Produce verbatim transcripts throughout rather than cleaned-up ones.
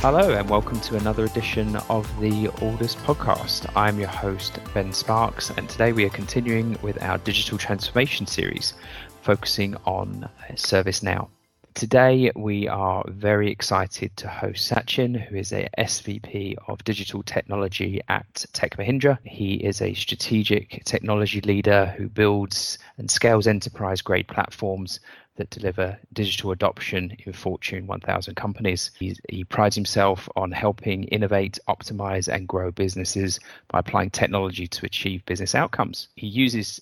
Hello and welcome to another edition of the Aldis podcast. I'm your host, Ben Sparks, and today we are continuing with our digital transformation series, focusing on ServiceNow. Today, we are very excited to host Sachin, who is a S V P of Digital Technology at Tech Mahindra. He is a strategic technology leader who builds and scales enterprise-grade platforms that deliver digital adoption in Fortune one thousand companies. He, he prides himself on helping innovate, optimize, and grow businesses by applying technology to achieve business outcomes. He uses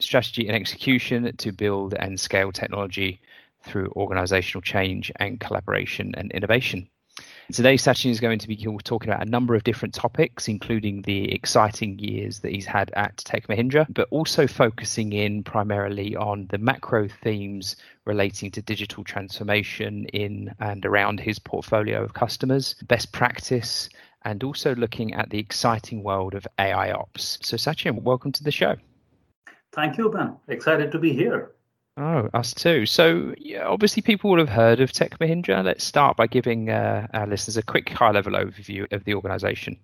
strategy and execution to build and scale technology through organizational change and collaboration and innovation. Today, Sachin is going to be talking about a number of different topics, including the exciting years that he's had at Tech Mahindra, but also focusing in primarily on the macro themes relating to digital transformation in and around his portfolio of customers, best practice, and also looking at the exciting world of A I Ops. So Sachin, welcome to the show. Thank you, Ben. Excited to be here. Oh, us too. So yeah, obviously people will have heard of Tech Mahindra. Let's start by giving uh, our listeners a quick high-level overview of the organization.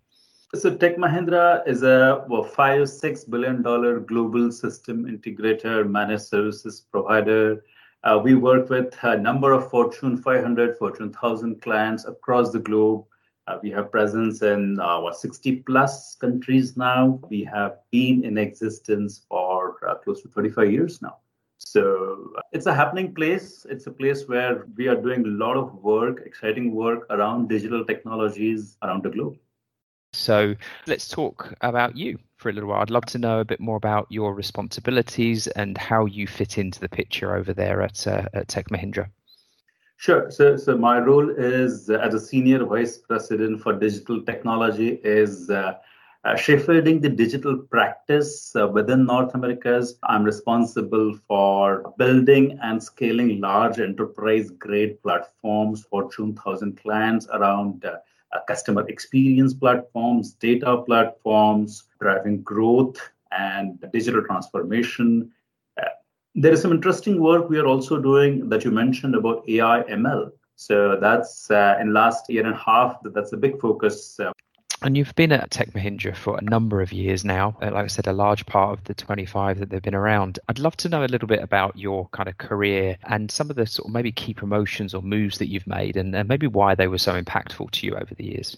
So Tech Mahindra is a well, five to six billion dollars global system integrator, managed services provider. Uh, we work with a number of Fortune five hundred, Fortune one thousand clients across the globe. Uh, we have presence in uh, sixty plus countries now. We have been in existence for uh, close to thirty-five years now. So it's a happening place. It's a place where we are doing a lot of work, exciting work around digital technologies around the globe. So let's talk about you for a little while. I'd love to know a bit more about your responsibilities and how you fit into the picture over there at, uh, at Tech Mahindra. Sure. So, so my role is uh, as a senior vice president for digital technology is uh, Uh, shepherding the digital practice uh, within North Americas. I'm responsible for building and scaling large enterprise-grade platforms, Fortune one thousand clients around uh, uh, customer experience platforms, data platforms, driving growth and digital transformation. Uh, there is some interesting work we are also doing that you mentioned about A I M L. So that's uh, in last year and a half, that's a big focus. Uh, And you've been at Tech Mahindra for a number of years now. Like I said, a large part of the twenty-five that they've been around. I'd love to know a little bit about your kind of career and some of the sort of maybe key promotions or moves that you've made and, and maybe why they were so impactful to you over the years.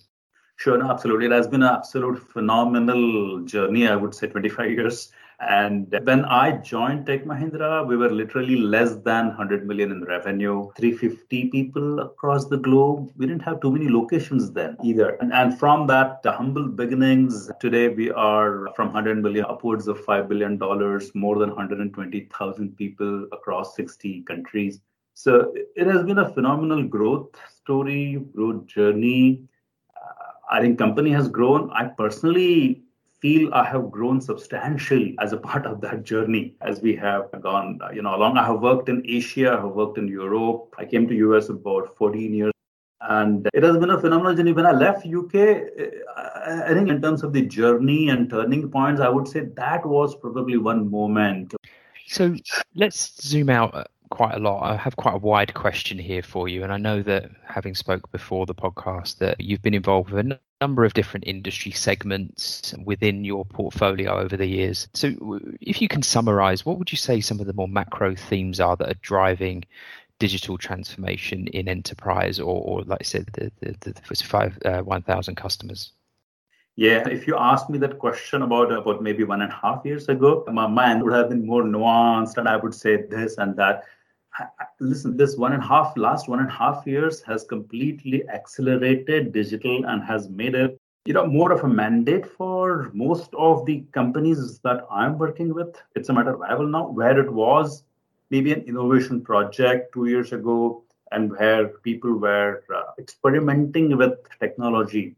Sure, no, absolutely. It has been an absolute phenomenal journey, I would say twenty-five years. And when I joined Tech Mahindra, we were literally less than one hundred million in revenue, three hundred fifty people across the globe. We didn't have too many locations then either. And, and from that, the humble beginnings, today we are from one hundred million upwards of five billion dollars, more than one hundred twenty thousand people across sixty countries. So it has been a phenomenal growth story, growth journey. I think company has grown. I personally feel I have grown substantially as a part of that journey as we have gone, you know, along. I have worked in Asia, I have worked in Europe. I came to U S about fourteen years. And it has been a phenomenal journey. When I left U K, I think in terms of the journey and turning points, I would say that was probably one moment. So let's zoom out quite a lot. I have quite a wide question here for you. And I know that having spoke before the podcast that you've been involved with a number of different industry segments within your portfolio over the years. So if you can summarize, what would you say some of the more macro themes are that are driving digital transformation in enterprise or, or like I said, the, the, the five, uh, one thousand customers? Yeah, if you asked me that question about, about maybe one and a half years ago, my mind would have been more nuanced and I would say this and that. Listen, this one and a half, last one and a half years has completely accelerated digital and has made it, you know, more of a mandate for most of the companies that I'm working with. It's a matter of survival now. Where it was maybe an innovation project two years ago, and where people were uh, experimenting with technology.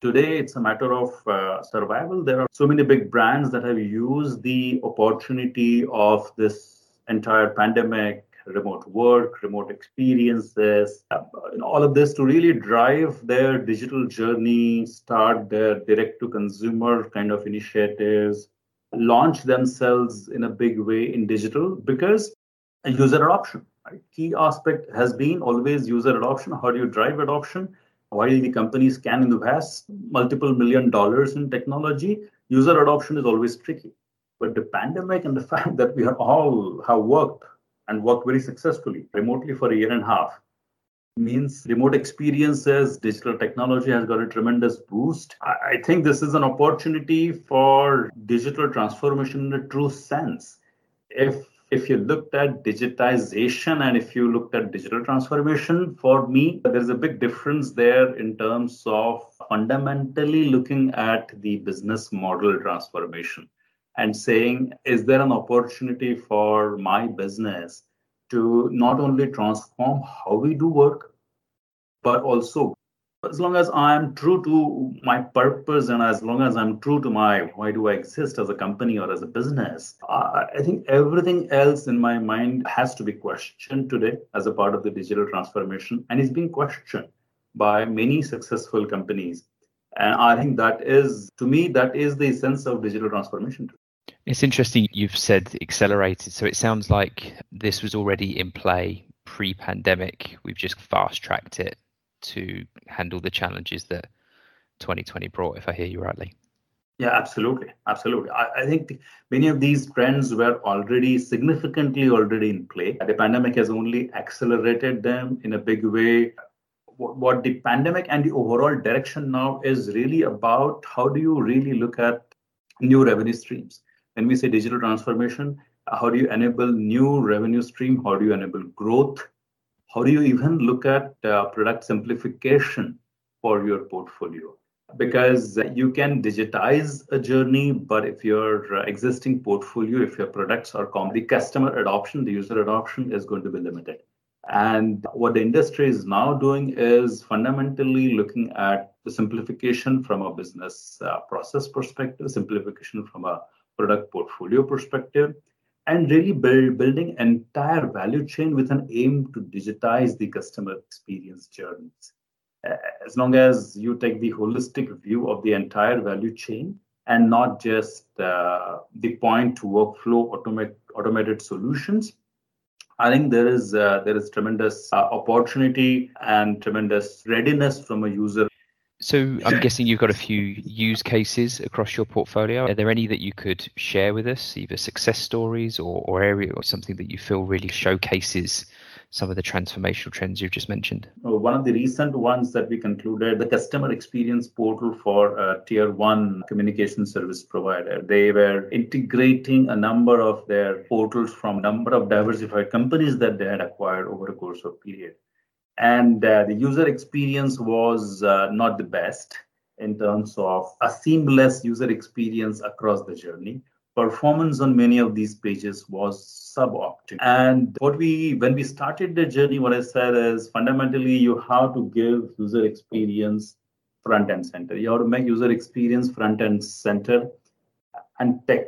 Today, it's a matter of uh, survival. There are so many big brands that have used the opportunity of this entire pandemic, remote work, remote experiences, uh, all of this to really drive their digital journey, start their direct-to-consumer kind of initiatives, launch themselves in a big way in digital because user adoption. Right? Key aspect has been always user adoption. How do you drive adoption? While the companies can invest multiple million dollars in technology, user adoption is always tricky. But the pandemic and the fact that we are all have worked and worked very successfully remotely for a year and a half means remote experiences, digital technology has got a tremendous boost. I think this is an opportunity for digital transformation in a true sense. If If you looked at digitization and if you looked at digital transformation, for me, there's a big difference there in terms of fundamentally looking at the business model transformation and saying, is there an opportunity for my business to not only transform how we do work, but also as long as I'm true to my purpose and as long as I'm true to my why do I exist as a company or as a business, I, I think everything else in my mind has to be questioned today as a part of the digital transformation, and is being questioned by many successful companies. And I think that is, to me, that is the essence of digital transformation today. It's interesting you've said accelerated. So it sounds like this was already in play pre-pandemic. We've just fast-tracked it to handle the challenges that twenty twenty brought, if I hear you rightly. Yeah, absolutely. Absolutely. I, I think many of these trends were already significantly already in play. The pandemic has only accelerated them in a big way. What, what the pandemic and the overall direction now is really about, how do you really look at new revenue streams? When we say digital transformation, how do you enable new revenue stream? How do you enable growth? How do you even look at uh, product simplification for your portfolio? Because you can digitize a journey, but if your existing portfolio, if your products are common, the customer adoption, the user adoption is going to be limited. And what the industry is now doing is fundamentally looking at the simplification from a business uh, process perspective, simplification from a product portfolio perspective, and really build, building entire value chain with an aim to digitize the customer experience journeys. As long as you take the holistic view of the entire value chain and not just uh, the point to workflow automate, automated solutions, I think there is uh, there is tremendous uh, opportunity and tremendous readiness from a user. So I'm guessing you've got a few use cases across your portfolio. Are there any that you could share with us, either success stories or, or area or something that you feel really showcases some of the transformational trends you've just mentioned? One of the recent ones that we concluded, the customer experience portal for a tier one communication service provider. They were integrating a number of their portals from a number of diversified companies that they had acquired over a course of period. And uh, the user experience was uh, not the best in terms of a seamless user experience across the journey. Performance on many of these pages was suboptimal. And what we, when we started the journey, what I said is fundamentally you have to give user experience front and center. You have to make user experience front and center. And tech,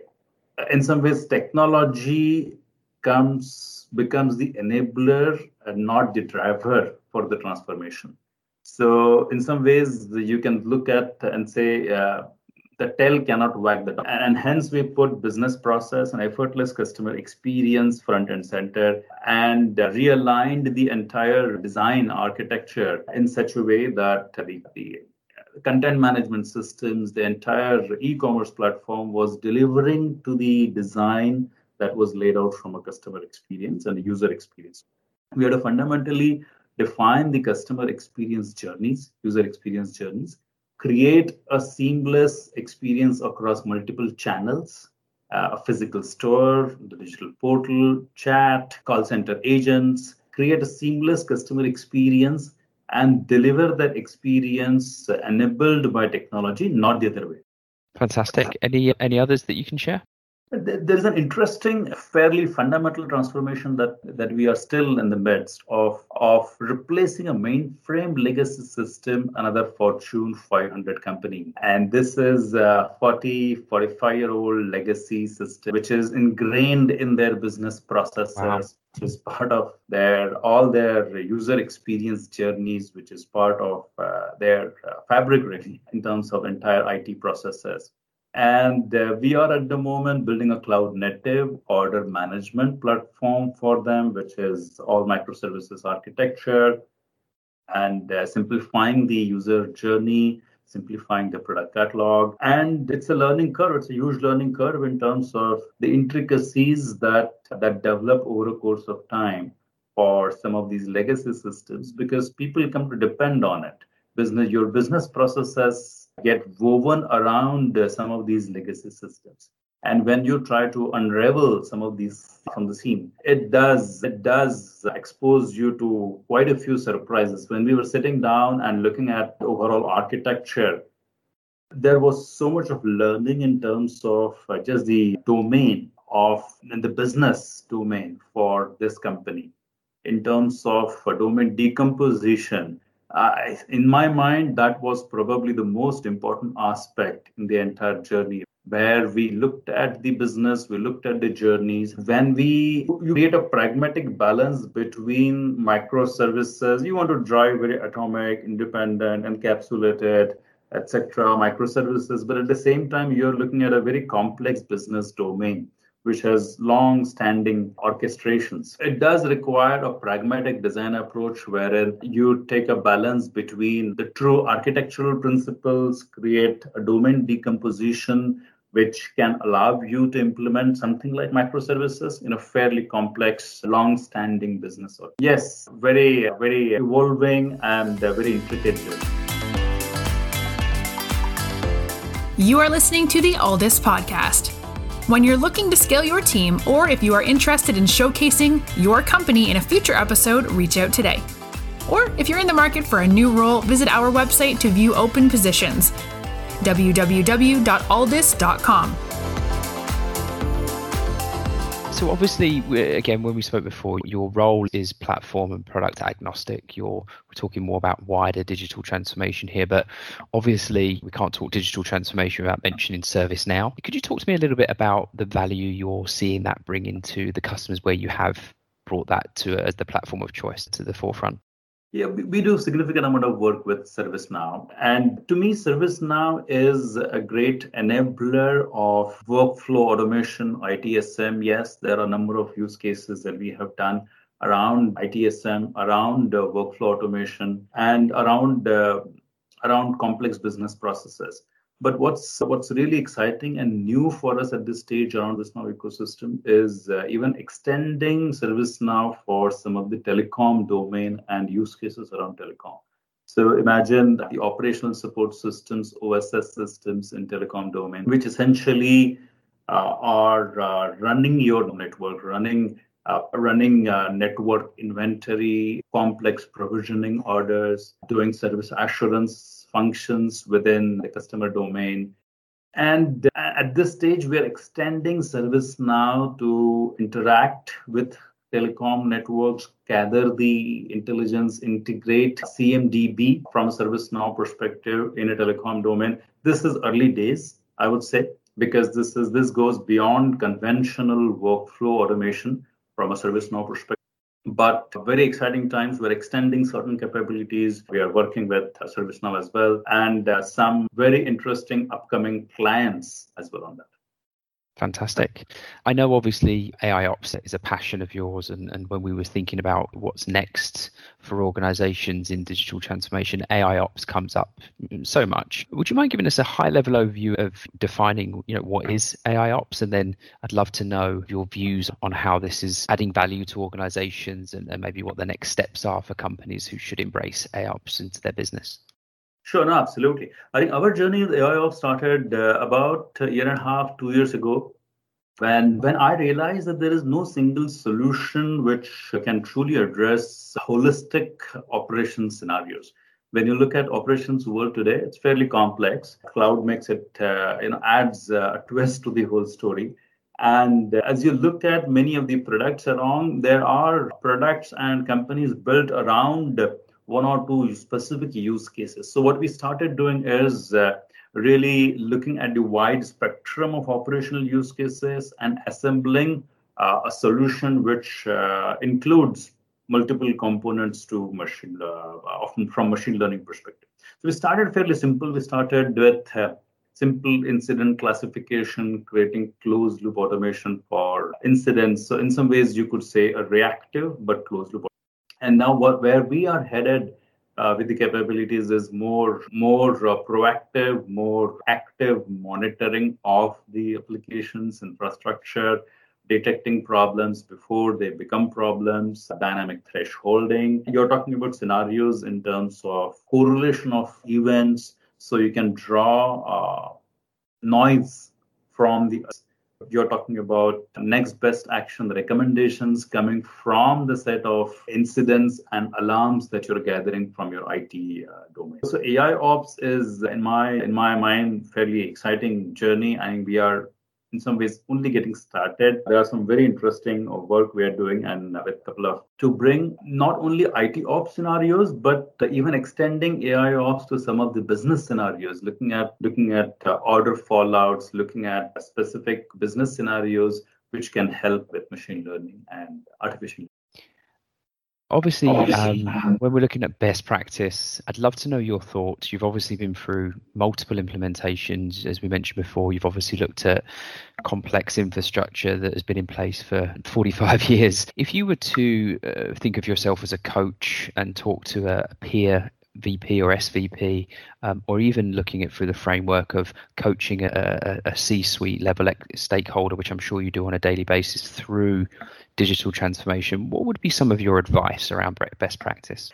in some ways, technology comes becomes the enabler and not the driver for the transformation. So in some ways, you can look at and say, uh, the tail cannot wag the dog. And hence we put business process and effortless customer experience front and center, and realigned the entire design architecture in such a way that the, the content management systems, the entire e-commerce platform was delivering to the design that was laid out from a customer experience and a user experience. We had to fundamentally define the customer experience journeys, user experience journeys, create a seamless experience across multiple channels, uh, a physical store, the digital portal, chat, call center agents, create a seamless customer experience and deliver that experience enabled by technology, not the other way. Fantastic. Any any others that you can share? There is an interesting, fairly fundamental transformation that, that we are still in the midst of, of replacing a mainframe legacy system, another Fortune five hundred company. And this is a forty, forty-five-year-old legacy system, which is ingrained in their business processes. Wow. Which is part of their all their user experience journeys, which is part of uh, their uh, fabric, really, in terms of entire I T processes. And uh, we are at the moment building a cloud-native order management platform for them, which is all microservices architecture, and uh, simplifying the user journey, simplifying the product catalog. And it's a learning curve. It's a huge learning curve in terms of the intricacies that, that develop over a course of time for some of these legacy systems, because people come to depend on it. Business, your business processes get woven around some of these legacy systems. And when you try to unravel some of these from the seam, it does it does expose you to quite a few surprises. When we were sitting down and looking at the overall architecture, there was so much of learning in terms of just the domain of in the business domain for this company, in terms of domain decomposition. Uh, in my mind, that was probably the most important aspect in the entire journey, where we looked at the business, we looked at the journeys. When we you create a pragmatic balance between microservices, you want to drive very atomic, independent, encapsulated, et cetera, microservices. But at the same time, you're looking at a very complex business domain, which has long-standing orchestrations. It does require a pragmatic design approach, wherein you take a balance between the true architectural principles, create a domain decomposition, which can allow you to implement something like microservices in a fairly complex, long-standing business. Yes, very, very evolving and very intricate. You are listening to the Aldis Podcast. When you're looking to scale your team, or if you are interested in showcasing your company in a future episode, reach out today. Or if you're in the market for a new role, visit our website to view open positions, w w w dot aldis dot com. So obviously, again, when we spoke before, your role is platform and product agnostic. You're we're talking more about wider digital transformation here, but obviously we can't talk digital transformation without mentioning ServiceNow. Could you talk to me a little bit about the value you're seeing that bring into the customers where you have brought that to as the platform of choice to the forefront? Yeah, we do a significant amount of work with ServiceNow. And to me, ServiceNow is a great enabler of workflow automation, I T S M. Yes, there are a number of use cases that we have done around I T S M, around uh, workflow automation, and around uh, around complex business processes. But what's what's really exciting and new for us at this stage around this now ecosystem is uh, even extending ServiceNow for some of the telecom domain and use cases around telecom. So imagine the operational support systems, O S S systems in telecom domain, which essentially uh, are uh, running your network, running Uh, running uh, network inventory, complex provisioning orders, doing service assurance functions within the customer domain. And uh, at this stage, we are extending ServiceNow to interact with telecom networks, gather the intelligence, integrate C M D B from a ServiceNow perspective in a telecom domain. This is early days, I would say, because this is this goes beyond conventional workflow automation from a ServiceNow perspective. But very exciting times. We're extending certain capabilities. We are working with ServiceNow as well, and uh, some very interesting upcoming clients as well on that. Fantastic. I know obviously AIOps is a passion of yours, and, and when we were thinking about what's next for organizations in digital transformation, AIOps comes up so much. Would you mind giving us a high-level overview of defining, you know, what is AIOps? And then I'd love to know your views on how this is adding value to organizations, and, and maybe what the next steps are for companies who should embrace AIOps into their business. Sure, no, absolutely. I think our journey with AIOps started uh, about a year and a half, two years ago, when when I realized that there is no single solution which can truly address holistic operation scenarios. When you look at operations world today, it's fairly complex. Cloud makes it, uh, you know, adds a twist to the whole story. And as you look at many of the products around, there are products and companies built around one or two specific use cases. So what we started doing is uh, really looking at the wide spectrum of operational use cases and assembling uh, a solution which uh, includes multiple components to machine, uh, often from machine learning perspective. So we started fairly simple. We started with uh, simple incident classification, creating closed loop automation for incidents. So in some ways, you could say a reactive but closed loop. And now what, where we are headed uh, with the capabilities is more, more uh, proactive, more active monitoring of the applications, infrastructure, detecting problems before they become problems, dynamic thresholding. You're talking about scenarios in terms of correlation of events. So you can draw uh, noise from the, you're talking about next best action recommendations coming from the set of incidents and alarms that you're gathering from your I T uh, domain. So AIOps is, in my in my mind, fairly exciting journey. I think we are, in some ways, only getting started. There are some very interesting work we are doing, and with a couple of to bring not only I T ops scenarios, but even extending A I ops to some of the business scenarios, looking at looking at uh, order fallouts, looking at specific business scenarios, which can help with machine learning and artificial. Obviously, obviously. Um, when we're looking at best practice, I'd love to know your thoughts. You've obviously been through multiple implementations, as we mentioned before. You've obviously looked at complex infrastructure that has been in place for forty-five years. If you were to uh, think of yourself as a coach and talk to a peer V P or S V P, um, or even looking at through the framework of coaching a, a, a C-suite level stakeholder, which I'm sure you do on a daily basis through digital transformation, what would be some of your advice around best practice?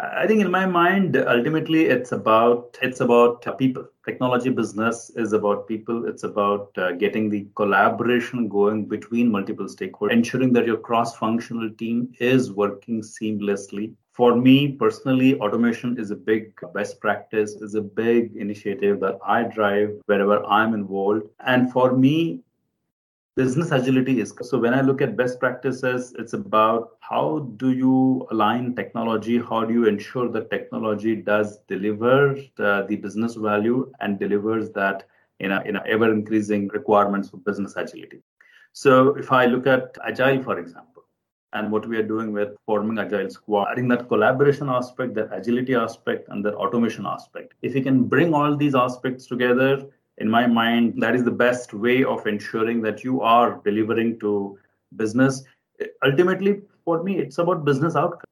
I think in my mind, ultimately, it's about it's about people. Technology business is about people. It's about uh, getting the collaboration going between multiple stakeholders, ensuring that your cross-functional team is working seamlessly. For me personally, automation is a big best practice, is a big initiative that I drive wherever I'm involved. And for me, business agility is. So when I look at best practices, it's about how do you align technology? How do you ensure that technology does deliver the, the business value and delivers that in a, in a ever-increasing requirements for business agility? So if I look at Agile, for example, and what we are doing with forming Agile Squad, I think that collaboration aspect, that agility aspect, and that automation aspect. If you can bring all these aspects together, in my mind, that is the best way of ensuring that you are delivering to business. Ultimately, for me, it's about business outcomes.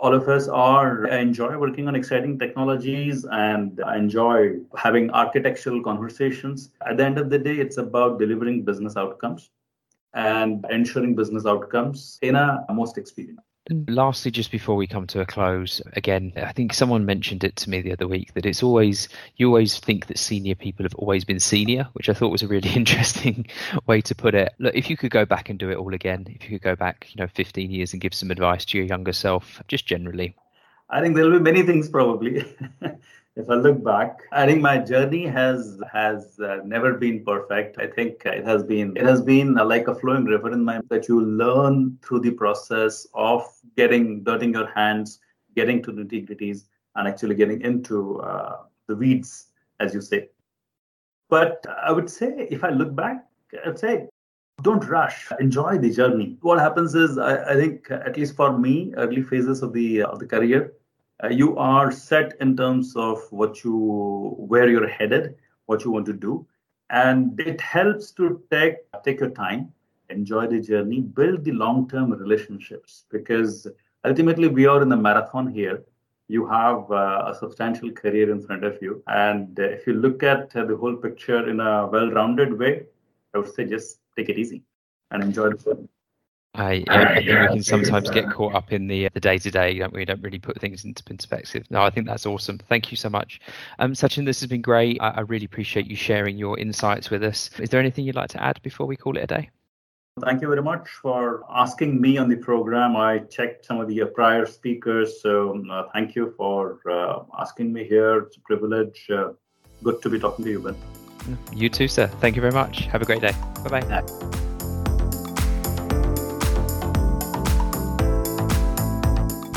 All of us are I enjoy working on exciting technologies and I enjoy having architectural conversations. At the end of the day, it's about delivering business outcomes and ensuring business outcomes in a most expedient. Lastly, just before we come to a close, again, I think someone mentioned it to me the other week that it's always, you always think that senior people have always been senior, which I thought was a really interesting way to put it. Look, if you could go back and do it all again, if you could go back, you know, fifteen years and give some advice to your younger self, just generally. I think there'll be many things probably. If I look back, I think my journey has has uh, never been perfect. I think it has been it has been like a flowing river in my that you learn through the process of getting dirt in your hands, getting to the nitty-gritties, and actually getting into uh, the weeds, as you say. But I would say, if I look back, I'd say don't rush. Enjoy the journey. What happens is, I, I think, at least for me, early phases of the of the career. Uh, you are set in terms of what you, where you're headed, what you want to do. And it helps to take, take your time, enjoy the journey, build the long-term relationships, because ultimately we are in the marathon here. You have uh, a substantial career in front of you. And if you look at uh, the whole picture in a well-rounded way, I would say just take it easy and enjoy the journey. I, I, I think yeah, we can sometimes get caught up in the the day-to-day, don't we? We don't really put things into perspective. No, I think that's awesome. Thank you so much. Um, Sachin, this has been great. I, I really appreciate you sharing your insights with us. Is there anything you'd like to add before we call it a day? Thank you very much for asking me on the program. I checked some of the prior speakers, so uh, thank you for uh, asking me here. It's a privilege. Uh, good to be talking to you, Ben. You too, sir. Thank you very much. Have a great day. Bye-bye. Yeah.